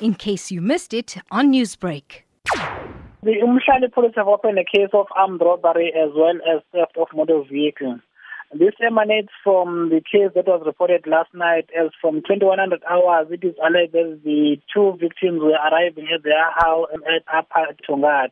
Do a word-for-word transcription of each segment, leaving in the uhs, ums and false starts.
in case you missed it on Newsbreak. The Umshadi police have opened a case of armed robbery as well as theft of motor vehicles. This emanates from the case that was reported last night, as from twenty-one hundred hours, it is alleged that the two victims were arriving at their house at Upper Tongaat.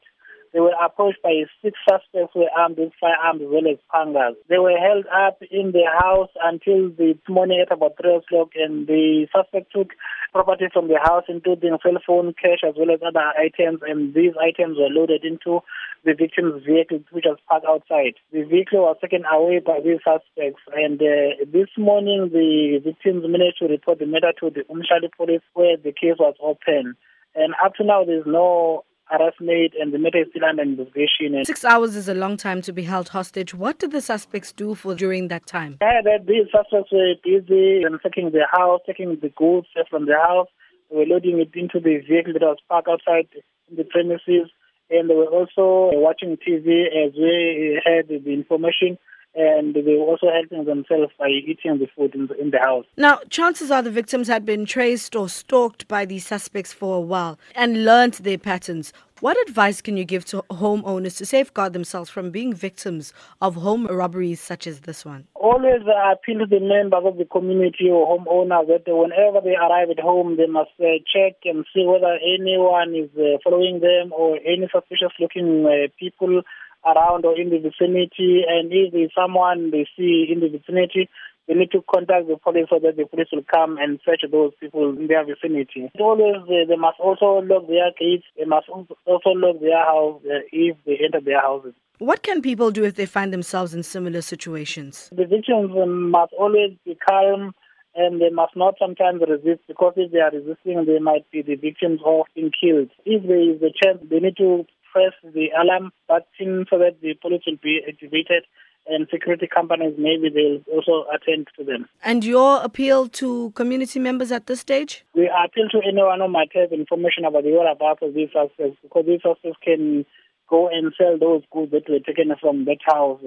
They were approached by six suspects who were armed with firearms as well as pangas. They were held up in the house until the morning at about three o'clock, and the suspect took property from the house, including cell phone, cash, as well as other items, and these items were loaded into the victim's vehicle, which was parked outside. The vehicle was taken away by these suspects, and uh, this morning the victims managed to report the matter to the Umshadi police, where the case was open. And up to now, there is no arrest made, and the matter is still under investigation. And Six hours is a long time to be held hostage. What did the suspects do for during that time? Yeah, that these suspects were busy and taking the house, taking the goods from the house. They were loading it into the vehicle that was parked outside the premises, and they were also watching T V, as we had the information. And they were also helping themselves by eating the food in the, in the house. Now, chances are the victims had been traced or stalked by these suspects for a while and learnt their patterns. What advice can you give to homeowners to safeguard themselves from being victims of home robberies such as this one? Always appeal to the members of the community or homeowners that whenever they arrive at home, they must check and see whether anyone is following them or any suspicious-looking people around or in the vicinity, and if there's someone they see in the vicinity, they need to contact the police so that the police will come and search those people in their vicinity. Always, uh, they must also lock their gates. They must also lock their house uh, if they enter their houses. What can people do if they find themselves in similar situations? The victims must always be calm, and they must not sometimes resist, because if they are resisting, they might be the victims of being killed. If there is a chance, they need to press the alarm button so that the police will be activated, and security companies, maybe they'll also attend to them. And your appeal to community members at this stage? We appeal to anyone who might have information about the whereabouts of these suspects, because these suspects can go and sell those goods that were taken from that house.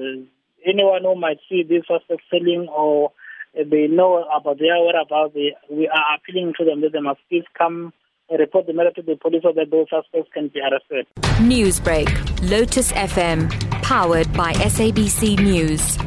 Anyone who might see these suspects selling or they know about their whereabouts, they, we are appealing to them that they must please come report the matter to the police so that those suspects can be arrested. Newsbreak, Lotus F M, powered by S A B C News.